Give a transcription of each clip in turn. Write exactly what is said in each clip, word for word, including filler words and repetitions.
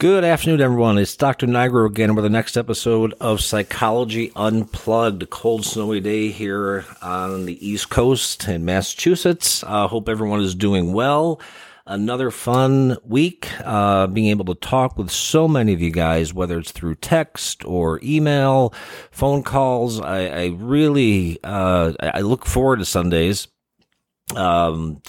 Good afternoon, everyone. It's Doctor Nigro again with the next episode of Psychology Unplugged. A cold, snowy day here on the East Coast in Massachusetts. I uh, hope everyone is doing well. Another fun week, uh, being able to talk with so many of you guys, whether it's through text or email, phone calls. I, I really uh, I look forward to Sundays. Um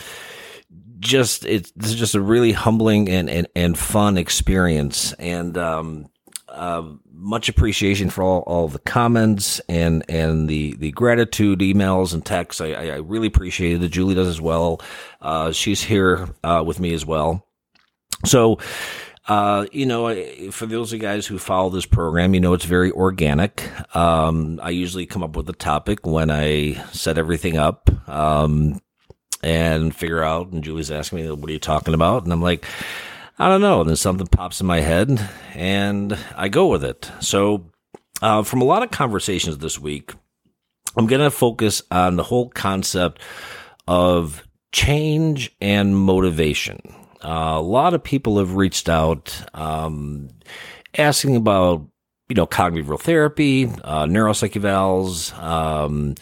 Just it's this is just a really humbling and, and, and fun experience, and um, uh, much appreciation for all, all the comments and and the, the gratitude emails and texts. I, I really appreciate it. That Julie does as well. Uh, she's here uh, with me as well. So, uh, you know, for those of you guys who follow this program, you know it's very organic. Um, I usually come up with a topic when I set everything up. Um, And figure out, and Julie's asking me, what are you talking about? And I'm like, I don't know. And then something pops in my head, and I go with it. So uh, from a lot of conversations this week, I'm going to focus on the whole concept of change and motivation. Uh, a lot of people have reached out um, asking about, you know, cognitive behavioral therapy, uh, neuropsych evals, um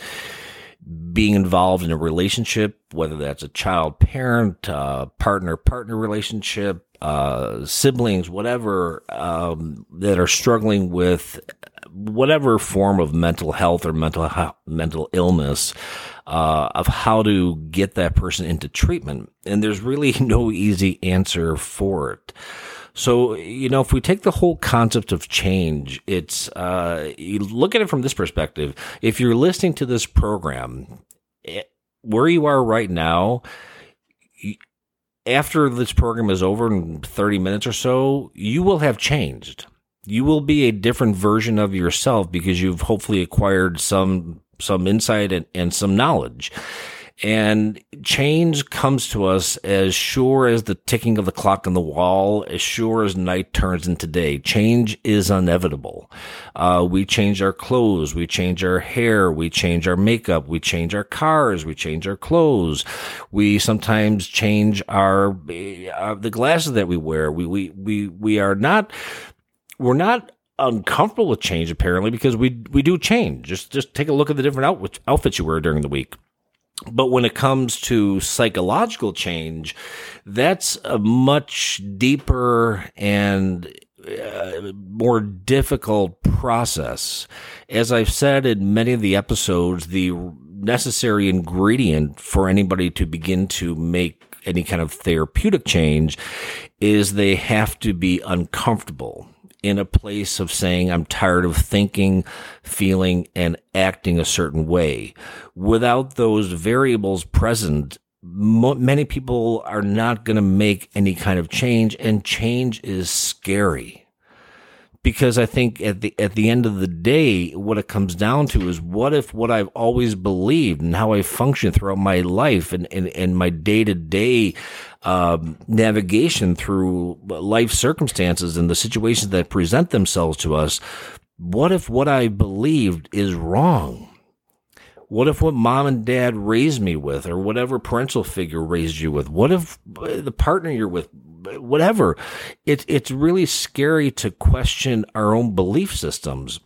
being involved in a relationship, whether that's a child, parent, uh, partner, partner relationship, uh, siblings, whatever, um, that are struggling with whatever form of mental health or mental mental illness, uh, of how to get that person into treatment. And there's really no easy answer for it. So, you know, if we take the whole concept of change, it's, uh, you look at it from this perspective. If you're listening to this program, it, where you are right now, you, after this program is over in thirty minutes or so, you will have changed. You will be a different version of yourself because you've hopefully acquired some, some insight and, and some knowledge. And change comes to us as sure as the ticking of the clock on the wall, as sure as night turns into day. Change is inevitable. Uh, we change our clothes, we change our hair, we change our makeup, we change our cars, we change our clothes. We sometimes change our uh, the glasses that we wear. We we we we are not we're not. uncomfortable with change apparently because we we do change. Just just take a look at the different out, outfits you wear during the week. But when it comes to psychological change, that's a much deeper and uh, more difficult process. As I've said in many of the episodes, the necessary ingredient for anybody to begin to make any kind of therapeutic change is they have to be uncomfortable. In a place of saying, I'm tired of thinking, feeling, and acting a certain way. Without those variables present, mo- many people are not going to make any kind of change, and change is scary. Because I think at the at the end of the day, what it comes down to is what if what I've always believed and how I function throughout my life and, and, and my day-to-day um, navigation through life circumstances and the situations that present themselves to us, what if what I believed is wrong? What if what mom and dad raised me with, or whatever parental figure raised you with? What if the partner you're with, whatever? It, it's really scary to question our own belief systems.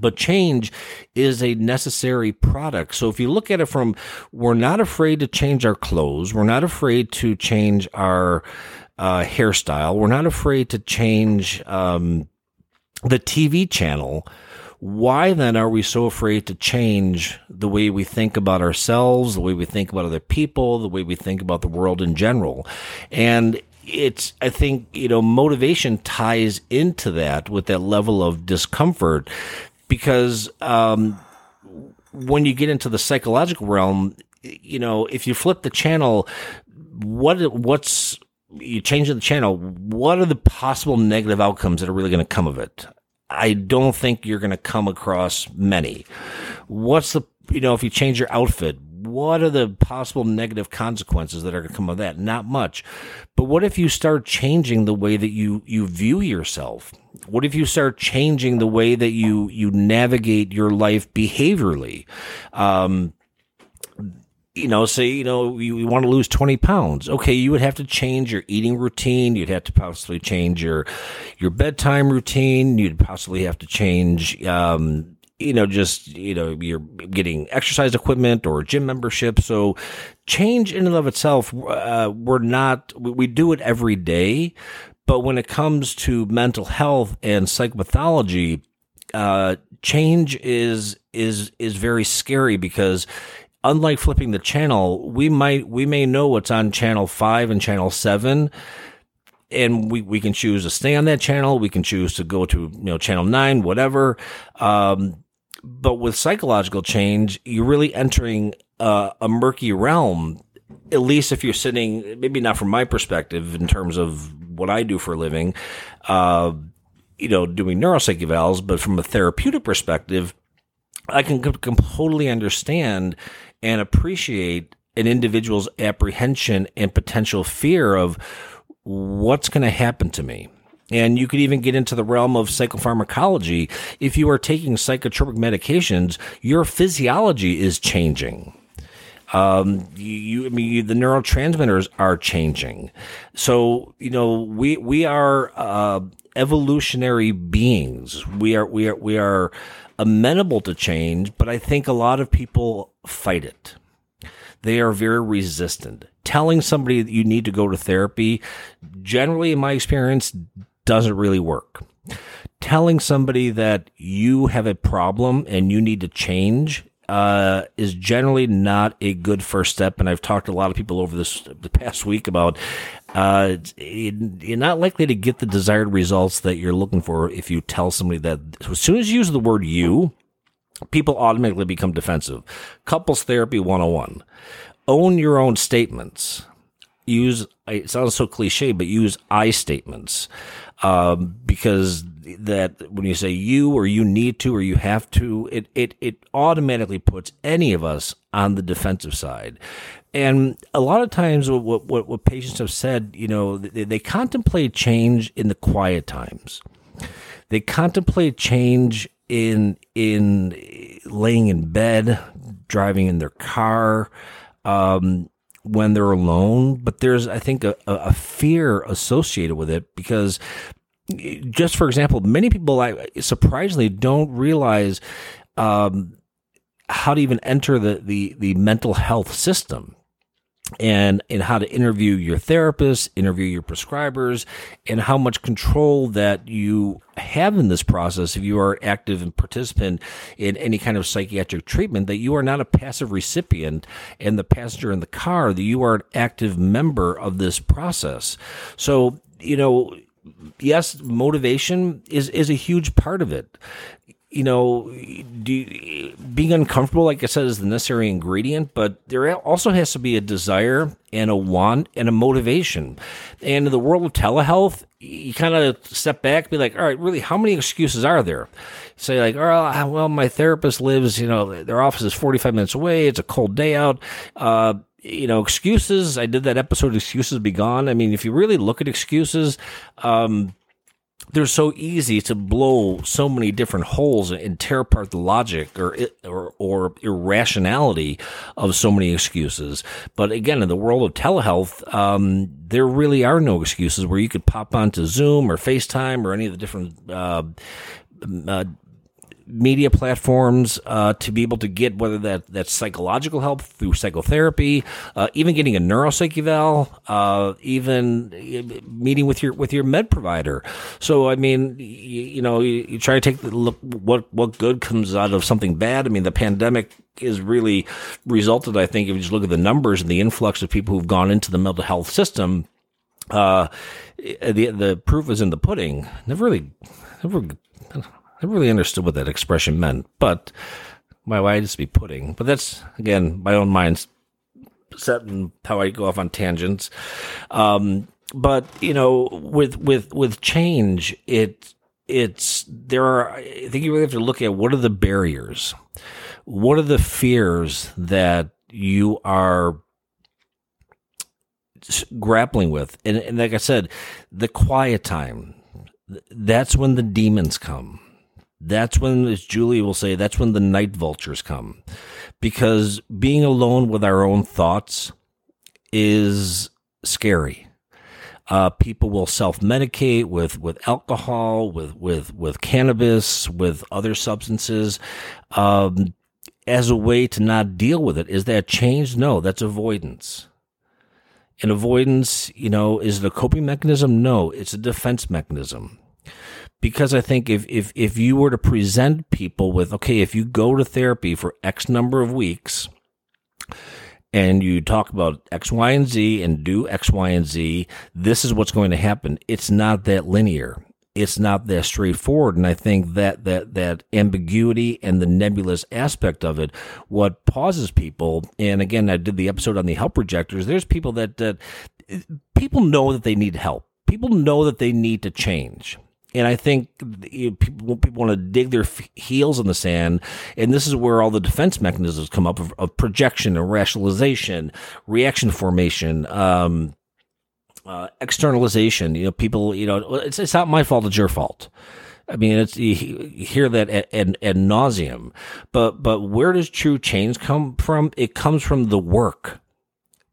But change is a necessary product. So if you look at it from, we're not afraid to change our clothes. We're not afraid to change our uh, hairstyle. We're not afraid to change um, the T V channel. Why then are we so afraid to change the way we think about ourselves, the way we think about other people, the way we think about the world in general? And it's, I think, you know, motivation ties into that with that level of discomfort because um, when you get into the psychological realm, you know, if you flip the channel, what what's you change the channel, what are the possible negative outcomes that are really going to come of it? I don't think you're going to come across many. What's the, you know, if you change your outfit, what are the possible negative consequences that are going to come of that? Not much. But what if you start changing the way that you, you view yourself? What if you start changing the way that you, you navigate your life behaviorally? Um, You know, say, you know, you, you want to lose twenty pounds. Okay, you would have to change your eating routine. You'd have to possibly change your your bedtime routine. You'd possibly have to change, um, you know, just, you know, you're getting exercise equipment or gym membership. So change in and of itself, uh, we're not, we, we do it every day. But when it comes to mental health and psychopathology, uh, change is is is very scary because unlike flipping the channel, we might we may know what's on channel five and channel seven, and we, we can choose to stay on that channel. We can choose to go to, you know, channel nine, whatever. Um, but with psychological change, you're really entering uh, a murky realm. At least if you're sitting, maybe not from my perspective in terms of what I do for a living, uh, you know, doing neuropsych evals, but from a therapeutic perspective, I can completely understand and appreciate an individual's apprehension and potential fear of what's going to happen to me. And you could even get into the realm of psychopharmacology. If you are taking psychotropic medications, your physiology is changing. Um, you, you, I mean, you, the neurotransmitters are changing. So, you know, we, we are, uh, evolutionary beings. We are, we are, we are amenable to change, but I think a lot of people fight it. They are very resistant. Telling somebody that you need to go to therapy, generally in my experience, doesn't really work. Telling somebody that you have a problem and you need to change Uh, is generally not a good first step. And I've talked to a lot of people over this the past week about uh, you're not likely to get the desired results that you're looking for if you tell somebody that. So as soon as you use the word you, people automatically become defensive. Couples therapy one oh one. Own your own statements. Use, it sounds so cliche, but use I statements. Um, because that when you say you or you need to or you have to, it, it, it automatically puts any of us on the defensive side. And a lot of times what what, what patients have said, you know, they, they contemplate change in the quiet times. They contemplate change in in laying in bed, driving in their car, um, when they're alone, but there's, I think, a, a fear associated with it because, just for example, many people I surprisingly don't realize um, how to even enter the, the, the mental health system and, and how to interview your therapist, interview your prescribers, and how much control that you have in this process if you are an active participant in any kind of psychiatric treatment, that you are not a passive recipient and the passenger in the car, that you are an active member of this process. So, you know, yes, motivation is, is a huge part of it. You know, do you, being uncomfortable, like I said, is the necessary ingredient, but there also has to be a desire and a want and a motivation. And in the world of telehealth, you kind of step back, be like, all right, really, how many excuses are there? Say like, oh, well, my therapist lives, you know, their office is forty-five minutes away. It's a cold day out. Uh, you know, excuses. I did that episode, Excuses Be Gone. I mean, if you really look at excuses, um, they're so easy to blow so many different holes and tear apart the logic or, or or irrationality of so many excuses. But again, in the world of telehealth, um, there really are no excuses where you could pop onto Zoom or FaceTime or any of the different uh, uh, media platforms uh, to be able to get whether that that's psychological help through psychotherapy, uh, even getting a neuropsych eval, uh, even meeting with your with your med provider. So I mean, you, you know, you, you try to take the look what what good comes out of something bad. I mean, the pandemic is really resulted, I think, if you just look at the numbers and the influx of people who've gone into the mental health system. Uh, the the proof is in the pudding. Never really, never. I really understood what that expression meant, but my why just be pudding. But that's, again, my own mind's set and how I go off on tangents. Um, but, you know, with with with change, it it's there are, I think you really have to look at what are the barriers? What are the fears that you are grappling with? And, and like I said, the quiet time, that's when the demons come. That's when, as Julie will say, that's when the night vultures come. Because being alone with our own thoughts is scary. Uh, people will self-medicate with, with alcohol, with, with, with cannabis, with other substances, um, as a way to not deal with it. Is that change? No, that's avoidance. And avoidance, you know, is it a coping mechanism? No, it's a defense mechanism. Because I think if, if, if you were to present people with, okay, if you go to therapy for X number of weeks and you talk about X, Y, and Z and do X, Y, and Z, this is what's going to happen. It's not that linear. It's not that straightforward. And I think that, that, that ambiguity and the nebulous aspect of it, what pauses people. And again, I did the episode on the help rejectors. There's people that, that people know that they need help. People know that they need to change. And I think people, people want to dig their heels in the sand, and this is where all the defense mechanisms come up of, of projection and rationalization, reaction formation, um, uh, externalization. You know, people, you know, it's it's not my fault; it's your fault. I mean, it's you hear that ad, ad, ad nauseum. But but where does true change come from? It comes from the work.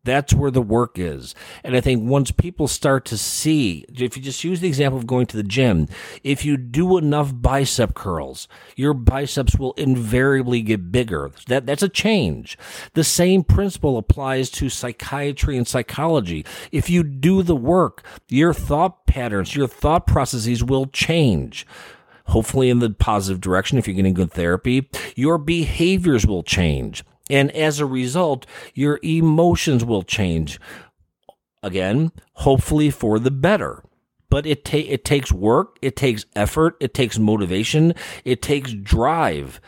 That's where the work is. And I think once people start to see, if you just use the example of going to the gym, if you do enough bicep curls, your biceps will invariably get bigger. That, that's a change. The same principle applies to psychiatry and psychology. If you do the work, your thought patterns, your thought processes will change. Hopefully in the positive direction, if you're getting good therapy, your behaviors will change. And as a result, your emotions will change. Again, hopefully for the better. But it ta- it takes work, it takes effort, it takes motivation, it takes drive,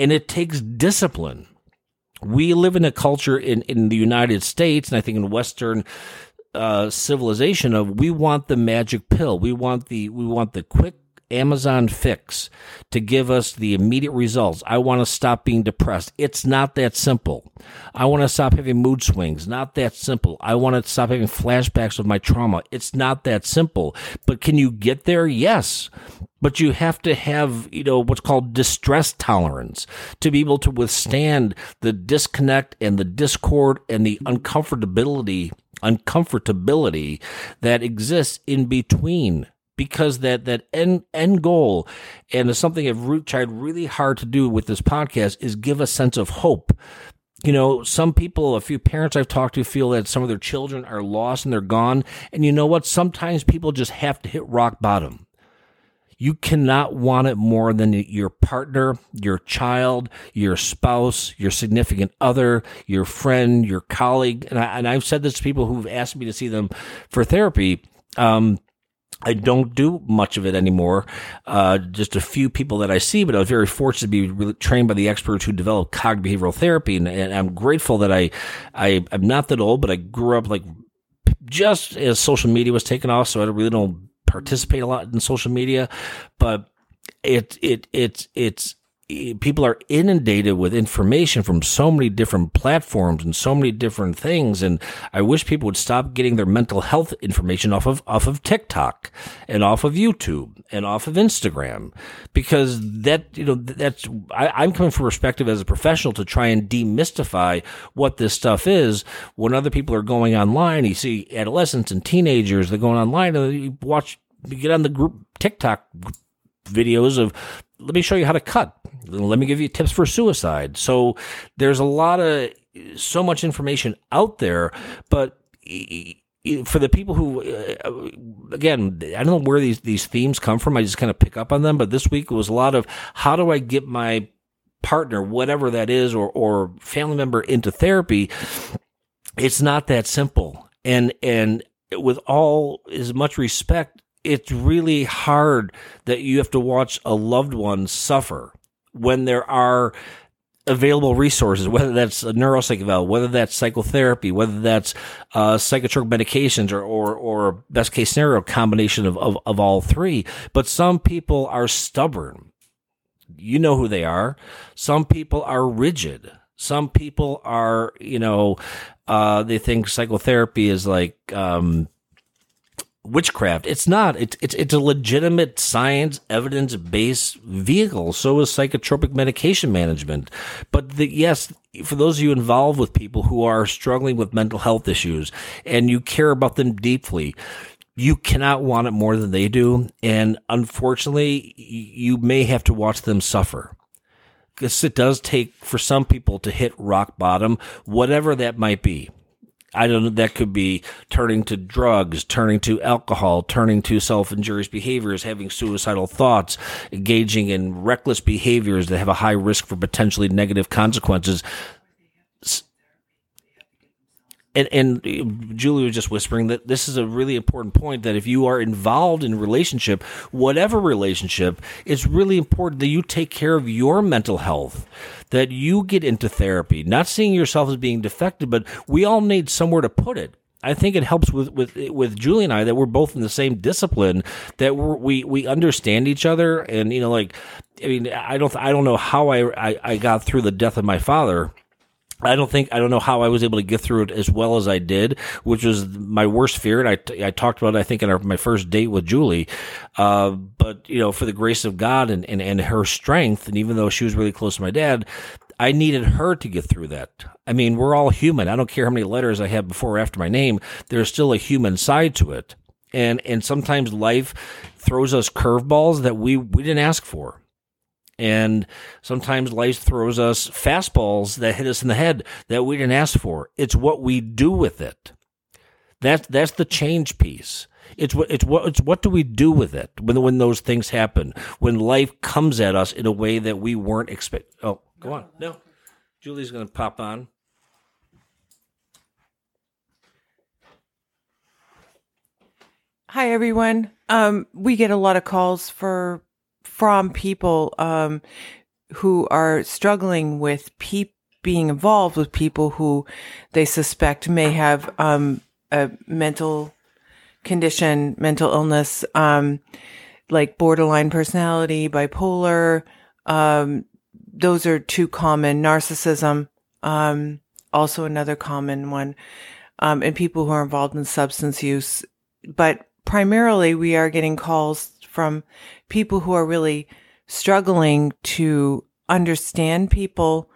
and it takes discipline. We live in a culture in, in the United States, and I think in Western uh, civilization, of we want the magic pill. We want the we want the quick Amazon fix to give us the immediate results. I want to stop being depressed. It's not that simple. I want to stop having mood swings. Not that simple. I want to stop having flashbacks of my trauma. It's not that simple. But can you get there? Yes. But you have to have, you know, what's called distress tolerance to be able to withstand the disconnect and the discord and the uncomfortability, uncomfortability that exists in between. Because that that end end goal, and it's something I've tried really hard to do with this podcast, is give a sense of hope. You know, some people, a few parents I've talked to, feel that some of their children are lost and they're gone. And you know what? Sometimes people just have to hit rock bottom. You cannot want it more than your partner, your child, your spouse, your significant other, your friend, your colleague. And, I, and I've said this to people who've asked me to see them for therapy. Um I don't do much of it anymore, uh, just a few people that I see, but I was very fortunate to be really trained by the experts who developed cognitive behavioral therapy, and, and I'm grateful that I, I, I'm not that old, but I grew up like just as social media was taking off, so I really don't participate a lot in social media, but it, it, it, it's, people are inundated with information from so many different platforms and so many different things. And I wish people would stop getting their mental health information off of, off of TikTok and off of YouTube and off of Instagram, because that, you know, that's, I, I'm coming from a perspective as a professional to try and demystify what this stuff is. When other people are going online, you see adolescents and teenagers, they're going online and you watch, you get on the group TikTok videos of, let me show you how to cut. Let me give you tips for suicide. So there's a lot of so much information out there, but for the people who, again, I don't know where these, these themes come from. I just kind of pick up on them. But this week was a lot of how do I get my partner, whatever that is, or, or family member into therapy? It's not that simple. And, and with all as much respect, it's really hard that you have to watch a loved one suffer when there are available resources, whether that's a neuropsych eval, whether that's psychotherapy, whether that's uh, psychotropic medications, or, or, or best case scenario, combination of, of, of all three. But some people are stubborn. You know who they are. Some people are rigid. Some people are, you know, uh, they think psychotherapy is like, um, witchcraft. It's not. It's it's it's a legitimate science, evidence-based vehicle. So is psychotropic medication management. But the, yes, for those of you involved with people who are struggling with mental health issues and you care about them deeply, you cannot want it more than they do. And unfortunately, you may have to watch them suffer. Because it does take, for some people, to hit rock bottom, whatever that might be. I don't know, that could be turning to drugs, turning to alcohol, turning to self-injurious behaviors, having suicidal thoughts, engaging in reckless behaviors that have a high risk for potentially negative consequences. And, and Julie was just whispering that this is a really important point, that if you are involved in a relationship, whatever relationship, it's really important that you take care of your mental health, that you get into therapy, not seeing yourself as being defective, but we all need somewhere to put it. I think it helps with, with, with Julie and I that we're both in the same discipline, that we're, we we understand each other. And, you know, like, I mean, I don't I don't know how I, I, I got through the death of my father. I don't think, I don't know how I was able to get through it as well as I did, which was my worst fear. And I, I talked about it, I think, in our, my first date with Julie. Uh, but, you know, for the grace of God and, and, and her strength, and even though she was really close to my dad, I needed her to get through that. I mean, we're all human. I don't care how many letters I have before or after my name. There's still a human side to it. And, and sometimes life throws us curveballs that we, we didn't ask for. And sometimes life throws us fastballs that hit us in the head that we didn't ask for. It's what we do with it. That's that's the change piece. It's what it's what it's what do we do with it when when those things happen, when life comes at us in a way that we weren't expect. Oh, go on. No, Julie's going to pop on. Hi everyone. Um, we get a lot of calls for. from people um, who are struggling with pe- being involved with people who they suspect may have um, a mental condition, mental illness, um, like borderline personality, bipolar. Um, those are two common. Narcissism, um, also another common one, um, and people who are involved in substance use. But primarily, we are getting calls from people who are really struggling to understand people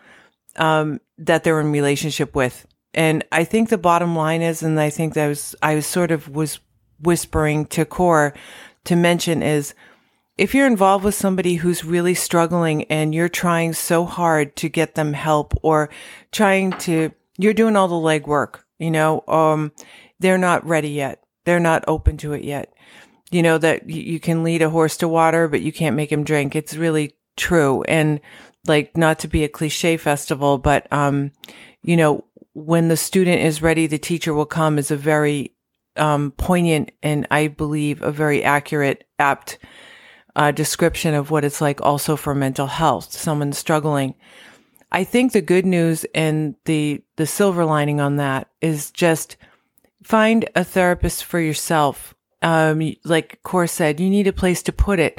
um, that they're in relationship with. And I think the bottom line is, and I think that I was, I was sort of was whispering to Core to mention is, if you're involved with somebody who's really struggling and you're trying so hard to get them help or trying to, you're doing all the legwork, you know, um, they're not ready yet. They're not open to it yet. You know, that you can lead a horse to water, but you can't make him drink. It's really true. And like, not to be a cliche festival, but, um, you know, when the student is ready, the teacher will come is a very, um, poignant and I believe a very accurate, apt, uh, description of what it's like also for mental health, someone struggling. I think the good news and the, the silver lining on that is just find a therapist for yourself. Um, like Core said, you need a place to put it.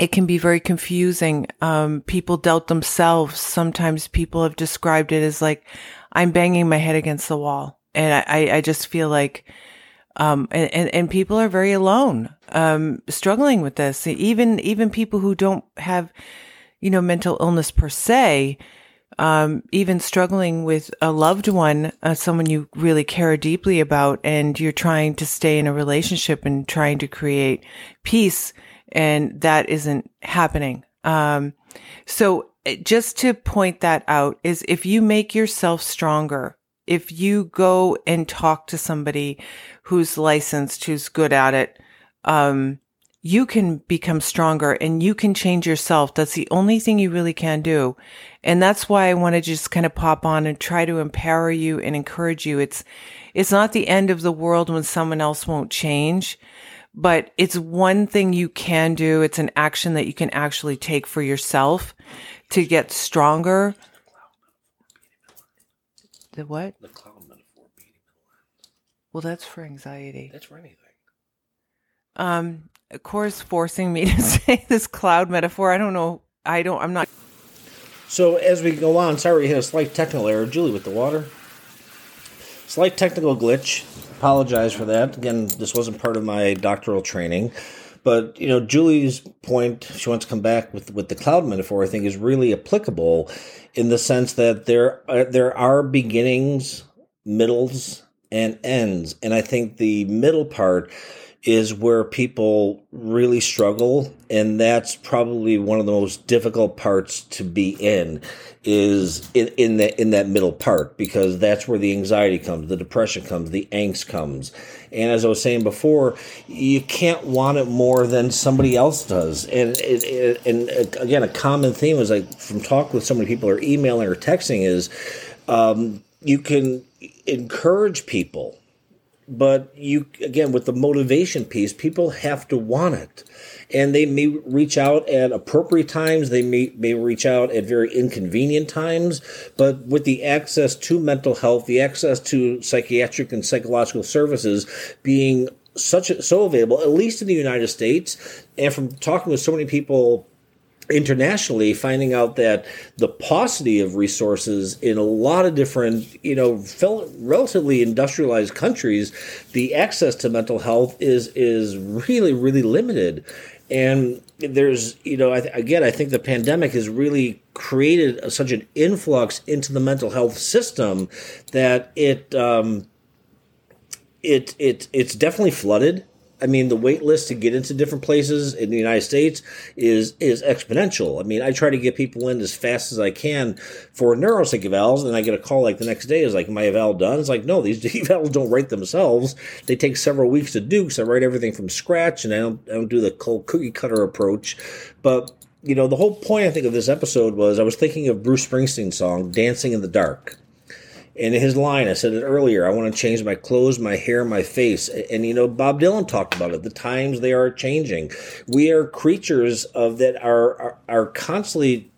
It can be very confusing. Um, people doubt themselves. Sometimes people have described it as like, I'm banging my head against the wall. And I, I just feel like, um, and, and, and people are very alone, um, struggling with this. Even, even people who don't have, you know, mental illness per se, um, even struggling with a loved one, uh, someone you really care deeply about, and you're trying to stay in a relationship and trying to create peace, and that isn't happening. Um, so just to point that out is if you make yourself stronger, if you go and talk to somebody who's licensed, who's good at it, um, you can become stronger and you can change yourself. That's the only thing you really can do. And that's why I want to just kind of pop on and try to empower you and encourage you. It's, it's not the end of the world when someone else won't change, but it's one thing you can do. It's an action that you can actually take for yourself to get stronger. The what? The clown metaphor. Well, that's for anxiety. That's for anything. Um, Of course, forcing me to say this cloud metaphor. I don't know. I don't, I'm not. So as we go on, sorry, we had a slight technical error. Julie with the water. Slight technical glitch. Apologize for that. Again, this wasn't part of my doctoral training. But, you know, Julie's point, she wants to come back with, with the cloud metaphor, I think, is really applicable in the sense that there are, there are beginnings, middles, and ends. And I think the middle part is where people really struggle, and that's probably one of the most difficult parts to be in, is in, in, that, in that middle part, because that's where the anxiety comes, the depression comes, the angst comes. And as I was saying before, you can't want it more than somebody else does. And, it, and again, a common theme is, like, from talk with so many people or emailing or texting is um, you can encourage people, but you, again, with the motivation piece, people have to want it. And they may reach out at appropriate times. They may, may reach out at very inconvenient times. But with the access to mental health, the access to psychiatric and psychological services being such a, so available, at least in the United States, and from talking with so many people internationally, finding out that the paucity of resources in a lot of different, you know, relatively industrialized countries, the access to mental health is is really, really limited. And there's, you know, I th- again, I think the pandemic has really created a, such an influx into the mental health system that it um, it it it's definitely flooded. I mean, the wait list to get into different places in the United States is is exponential. I mean, I try to get people in as fast as I can for neuropsych evals, and I get a call like the next day is like, my eval done? It's like, no, these evals don't write themselves. They take several weeks to do because I write everything from scratch, and I don't, I don't do the cold cookie cutter approach. But, you know, the whole point, I think, of this episode was I was thinking of Bruce Springsteen's song, Dancing in the Dark. And his line, I said it earlier, I want to change my clothes, my hair, my face. And, and, you know, Bob Dylan talked about it. The times, they are changing. We are creatures of that are, are, are constantly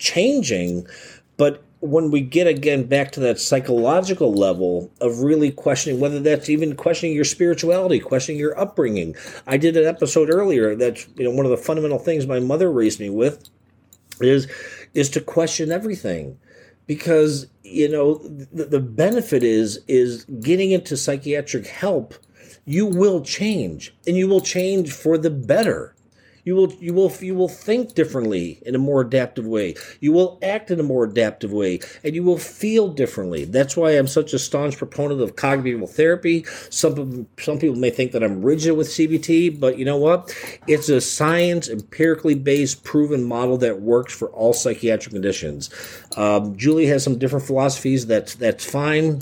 changing. But when we get, again, back to that psychological level of really questioning, whether that's even questioning your spirituality, questioning your upbringing. I did an episode earlier that's, you know, one of the fundamental things my mother raised me with is, is to question everything. Because, you know, the, the benefit is is getting into psychiatric help, you will change, and you will change for the better. You will you will you will think differently in a more adaptive way. You will act in a more adaptive way, and you will feel differently. That's why I'm such a staunch proponent of cognitive therapy. Some some people may think that I'm rigid with C B T, but you know what? It's a science, empirically based, proven model that works for all psychiatric conditions. Um, Julie has some different philosophies. That's that's fine.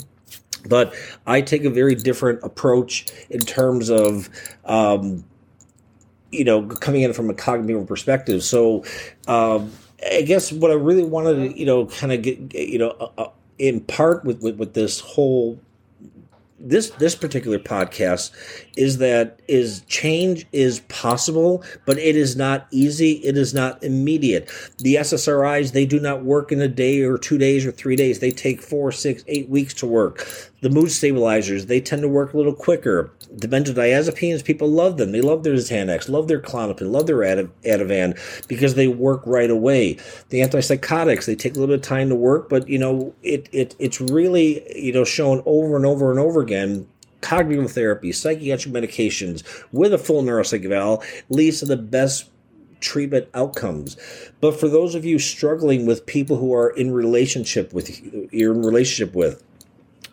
But I take a very different approach in terms of um, you know, coming in from a cognitive perspective. So um, I guess what I really wanted to, you know, kind of get, you know, uh, impart with, with, with this whole, this, this particular podcast is that is change is possible, but it is not easy. It is not immediate. The S S R Is, they do not work in a day or two days or three days. They take four, six, eight weeks to work. The mood stabilizers, they tend to work a little quicker. The benzodiazepines, people love them. They love their Xanax, love their Klonopin, love their Ativan because they work right away. The antipsychotics, they take a little bit of time to work, but, you know, it it it's really, you know, shown over and over and over again. Cognitive therapy, psychiatric medications with a full neuropsych eval leads to the best treatment outcomes. But for those of you struggling with people who are in relationship with you're in relationship with,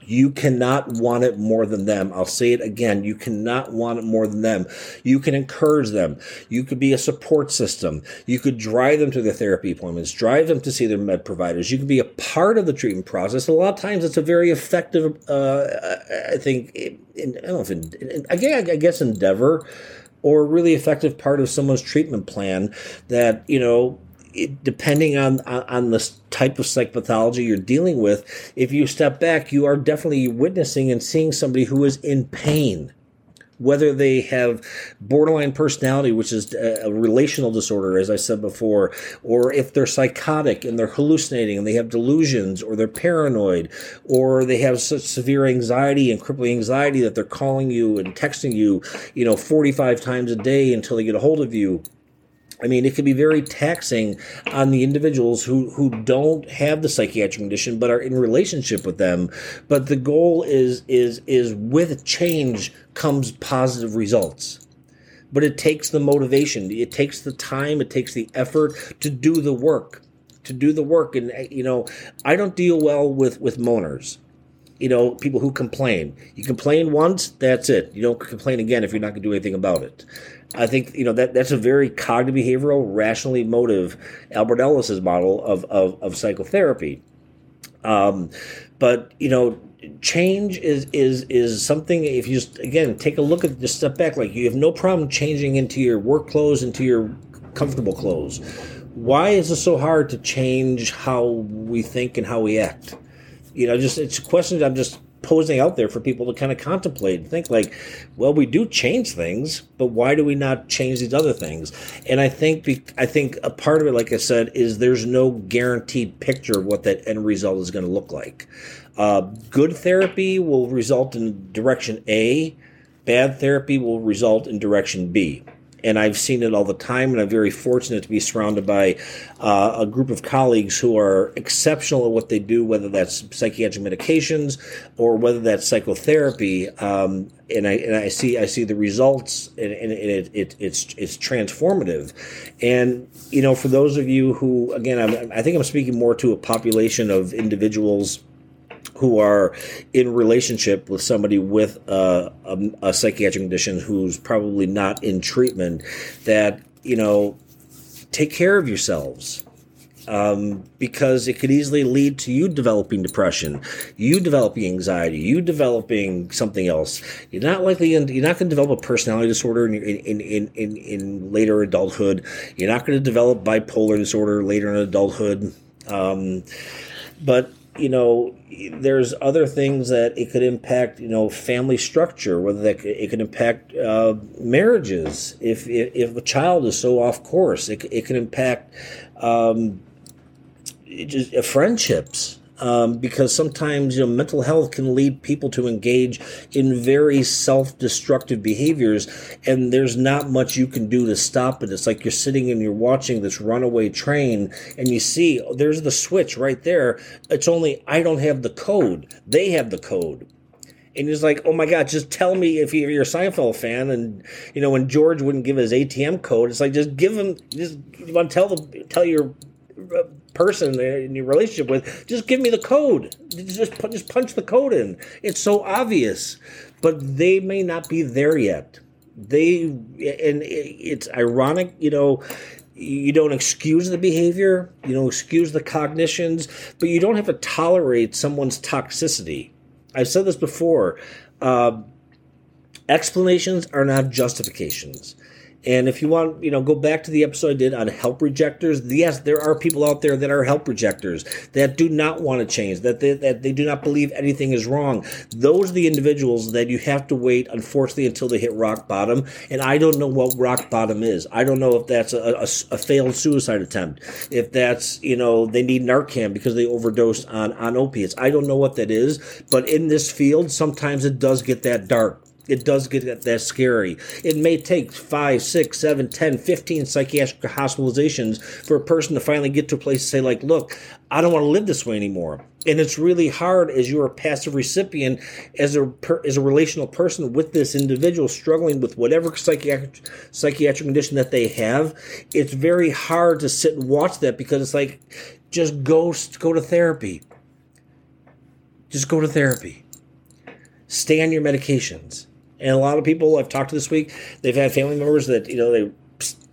you cannot want it more than them. I'll say it again. You cannot want it more than them. You can encourage them. You could be a support system. You could drive them to their therapy appointments, drive them to see their med providers. You can be a part of the treatment process. A lot of times it's a very effective, uh, I think, in, I don't know if in, in, I guess endeavor or a really effective part of someone's treatment plan that, you know, It, depending on, on, on the type of psychopathology you're dealing with, if you step back, you are definitely witnessing and seeing somebody who is in pain, whether they have borderline personality, which is a, a relational disorder, as I said before, or if they're psychotic and they're hallucinating and they have delusions or they're paranoid or they have such severe anxiety and crippling anxiety that they're calling you and texting you, you know, forty-five times a day until they get a hold of you. I mean, it can be very taxing on the individuals who, who don't have the psychiatric condition but are in relationship with them. But the goal is is is with change comes positive results. But it takes the motivation. It takes the time. It takes the effort to do the work, to do the work. And, you know, I don't deal well with, with moaners, you know, people who complain. You complain once, that's it. You don't complain again if you're not going to do anything about it. I think, you know, that that's a very cognitive behavioral, rationally emotive, Albert Ellis's model of, of, of psychotherapy. Um, but, you know, change is, is is something, if you just, again, take a look at, just step back, like you have no problem changing into your work clothes, into your comfortable clothes. Why is it so hard to change how we think and how we act? You know, just it's questions I'm just posing out there for people to kind of contemplate and think like, well, we do change things, but why do we not change these other things? And I think I think a part of it, like I said, is there's no guaranteed picture of what that end result is going to look like. Uh, good therapy will result in direction A. Bad therapy will result in direction B. And I've seen it all the time, and I'm very fortunate to be surrounded by uh, a group of colleagues who are exceptional at what they do, whether that's psychiatric medications or whether that's psychotherapy. Um, and I and I see I see the results, and, and it, it it's it's transformative. And you know, for those of you who, again, I'm, I think I'm speaking more to a population of individuals who are in relationship with somebody with uh, a, a psychiatric condition who's probably not in treatment, that, you know, take care of yourselves, um, because it could easily lead to you developing depression, you developing anxiety, you developing something else. You're not likely, you're not going to develop a personality disorder in, in, in, in, in later adulthood. You're not going to develop bipolar disorder later in adulthood. Um, but you know, there's other things that it could impact, you know, family structure, whether that it could impact uh, marriages. If, if if a child is so off course, it it can impact um, it just, uh, friendships. Um, because sometimes, you know, mental health can lead people to engage in very self-destructive behaviors, and there's not much you can do to stop it. It's like you're sitting and you're watching this runaway train, and you see, oh, there's the switch right there. It's only I don't have the code. They have the code. And it's like, oh, my God, just tell me if you're a Seinfeld fan. And, you know, when George wouldn't give his A T M code, it's like, just give him, just you want to tell, the, tell your uh, person in your relationship with, just give me the code. Just just punch the code in. It's so obvious, but they may not be there yet. They and it's ironic, you know. You don't excuse the behavior, you don't excuse the cognitions, but you don't have to tolerate someone's toxicity. I've said this before. Uh, explanations are not justifications. And if you want, you know, go back to the episode I did on help rejectors. Yes, there are people out there that are help rejectors, that do not want to change, that they, that they do not believe anything is wrong. Those are the individuals that you have to wait, unfortunately, until they hit rock bottom. And I don't know what rock bottom is. I don't know if that's a, a, a failed suicide attempt, if that's, you know, they need Narcan because they overdosed on, on opiates. I don't know what that is. But in this field, sometimes it does get that dark. It does get that scary. It may take five, six, seven, ten, fifteen psychiatric hospitalizations for a person to finally get to a place to say, like, look, I don't want to live this way anymore. And it's really hard as you're a passive recipient, as a as a relational person with this individual struggling with whatever psychiatric psychiatric condition that they have. It's very hard to sit and watch that, because it's like, just go go to therapy. Just go to therapy. Stay on your medications. And a lot of people I've talked to this week, they've had family members that, you know, they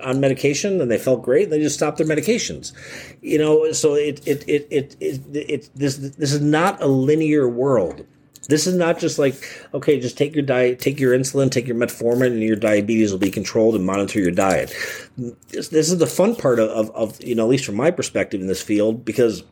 on medication and they felt great, and they just stopped their medications. You know, so it it it it it, it this this is not a linear world. This is not just like, okay, just take your diet, take your insulin, take your metformin, and your diabetes will be controlled, and monitor your diet. This, this is the fun part of, of of you know, at least from my perspective in this field, because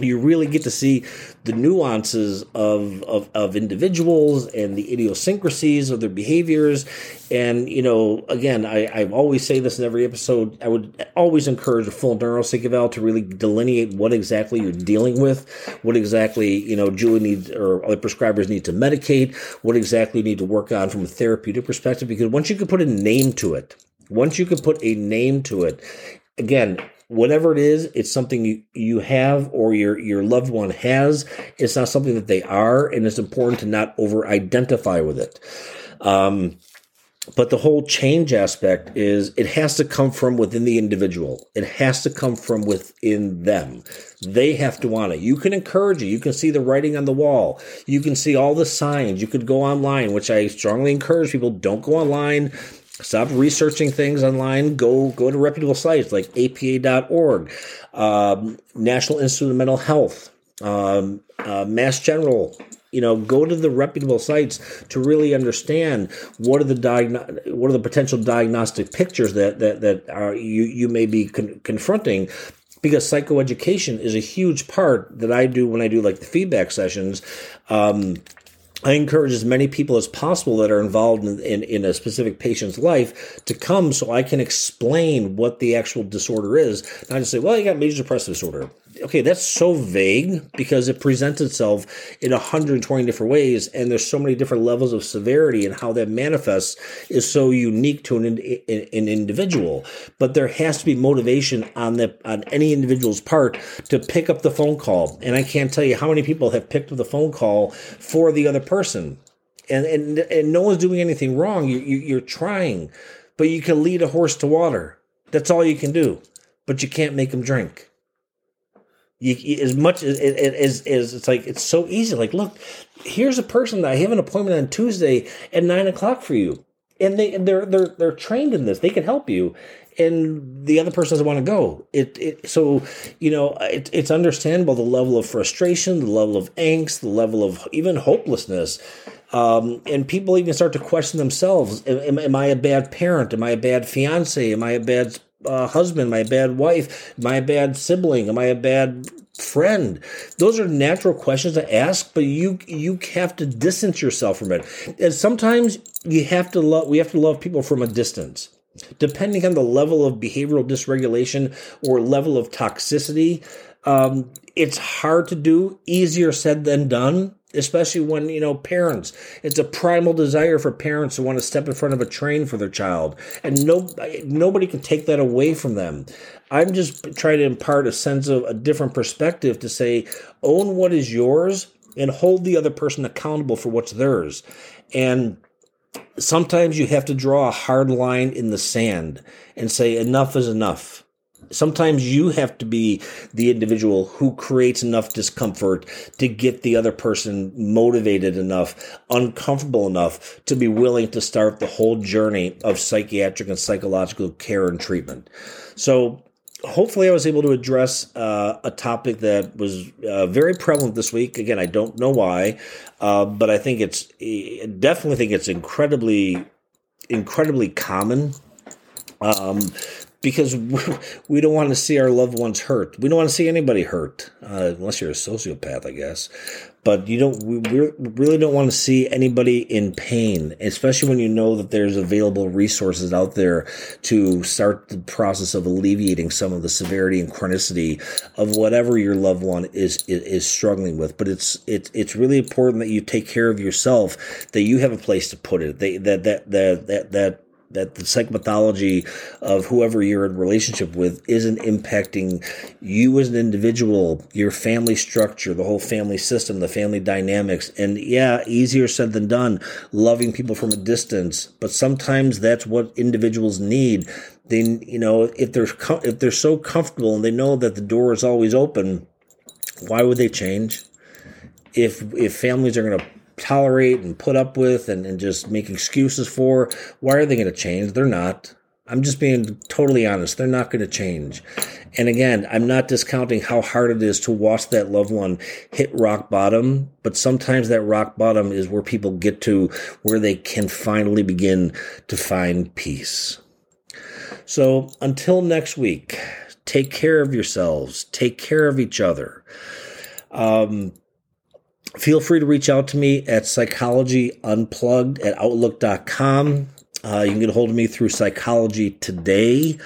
you really get to see the nuances of, of of individuals and the idiosyncrasies of their behaviors. And, you know, again, I, I always say this in every episode. I would always encourage a full neuropsych eval to really delineate what exactly you're dealing with, what exactly, you know, Julie needs or other prescribers need to medicate, what exactly you need to work on from a therapeutic perspective. Because once you can put a name to it, Once you can put a name to it, again, whatever it is, it's something you, you have or your, your loved one has. It's not something that they are, and it's important to not over-identify with it. Um, but the whole change aspect is it has to come from within the individual. It has to come from within them. They have to want it. You can encourage it. You can see the writing on the wall. You can see all the signs. You could go online, which I strongly encourage people. Don't go online. Stop researching things online. Go go to reputable sites like A P A dot org, um, National Institute of Mental Health, um, uh, Mass General. You know, go to the reputable sites to really understand what are the diagno- what are the potential diagnostic pictures that that that are you you may be con- confronting. Because psychoeducation is a huge part that I do when I do like the feedback sessions. Um, I encourage as many people as possible that are involved in, in, in a specific patient's life to come so I can explain what the actual disorder is. Not just say, well, you got major depressive disorder. Okay, that's so vague because it presents itself in one hundred twenty different ways, and there's so many different levels of severity, and how that manifests is so unique to an, an individual. But there has to be motivation on the on any individual's part to pick up the phone call. And I can't tell you how many people have picked up the phone call for the other person, and and, and no one's doing anything wrong. You, you, you're trying, but you can lead a horse to water. That's all you can do, but you can't make them drink. You, as much as, as, as it's like, it's so easy. Like, look, here's a person that I have an appointment on Tuesday at nine o'clock for you. And they, they're, they're, they're trained in this. They can help you. And the other person doesn't want to go. It, it so, you know, it, it's understandable, the level of frustration, the level of angst, the level of even hopelessness. Um, and people even start to question themselves. Am, am I a bad parent? Am I a bad fiance? Am I a bad Uh, husband, my bad wife, my bad sibling, am I a bad friend? Those are natural questions to ask, but you you have to distance yourself from it. And sometimes you have to love. We have to love people from a distance, depending on the level of behavioral dysregulation or level of toxicity. Um, it's hard to do. Easier said than done. Especially when, you know, parents, it's a primal desire for parents to want to step in front of a train for their child. And no, nobody can take that away from them. I'm just trying to impart a sense of a different perspective to say, own what is yours and hold the other person accountable for what's theirs. And sometimes you have to draw a hard line in the sand and say, enough is enough. Sometimes you have to be the individual who creates enough discomfort to get the other person motivated enough, uncomfortable enough to be willing to start the whole journey of psychiatric and psychological care and treatment. So hopefully I was able to address uh, a topic that was uh, very prevalent this week. Again, I don't know why, uh, but I think it's I definitely think it's incredibly, incredibly common. Um Because we don't want to see our loved ones hurt. We don't want to see anybody hurt, uh, unless you're a sociopath, I guess. But you don't. We really don't want to see anybody in pain, especially when you know that there's available resources out there to start the process of alleviating some of the severity and chronicity of whatever your loved one is is, is struggling with. But it's it's it's really important that you take care of yourself, that you have a place to put it, that that that that that. that that the psychopathology of whoever you're in relationship with isn't impacting you as an individual, your family structure, the whole family system, the family dynamics. And yeah, easier said than done, loving people from a distance. But sometimes that's what individuals need. They, you know, if they're, com- if they're so comfortable and they know that the door is always open, why would they change? If, if families are going to tolerate and put up with and, and just make excuses for, why are they going to change? They're not. I'm just being totally honest. They're not going to change. And again, I'm not discounting how hard it is to watch that loved one hit rock bottom, but sometimes that rock bottom is where people get to where they can finally begin to find peace. So until next week, take care of yourselves, take care of each other. Um, Feel free to reach out to me at psychologyunplugged at outlook dot com. Uh, you can get a hold of me through Psychology Today.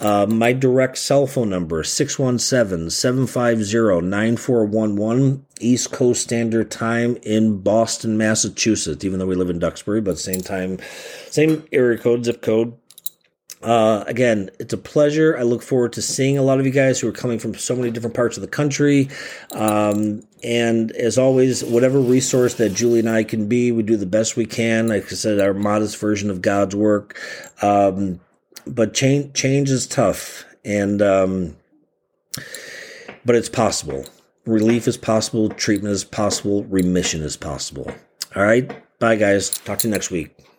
Uh, my direct cell phone number, six one seven, seven five zero, nine four one one, East Coast Standard Time in Boston, Massachusetts, even though we live in Duxbury, but same time, same area code, zip code. Uh, again, it's a pleasure. I look forward to seeing a lot of you guys who are coming from so many different parts of the country. Um, and as always, whatever resource that Julie and I can be, we do the best we can. Like I said, our modest version of God's work. Um, but change, change is tough, and um, but it's possible. Relief is possible. Treatment is possible. Remission is possible. All right. Bye, guys. Talk to you next week.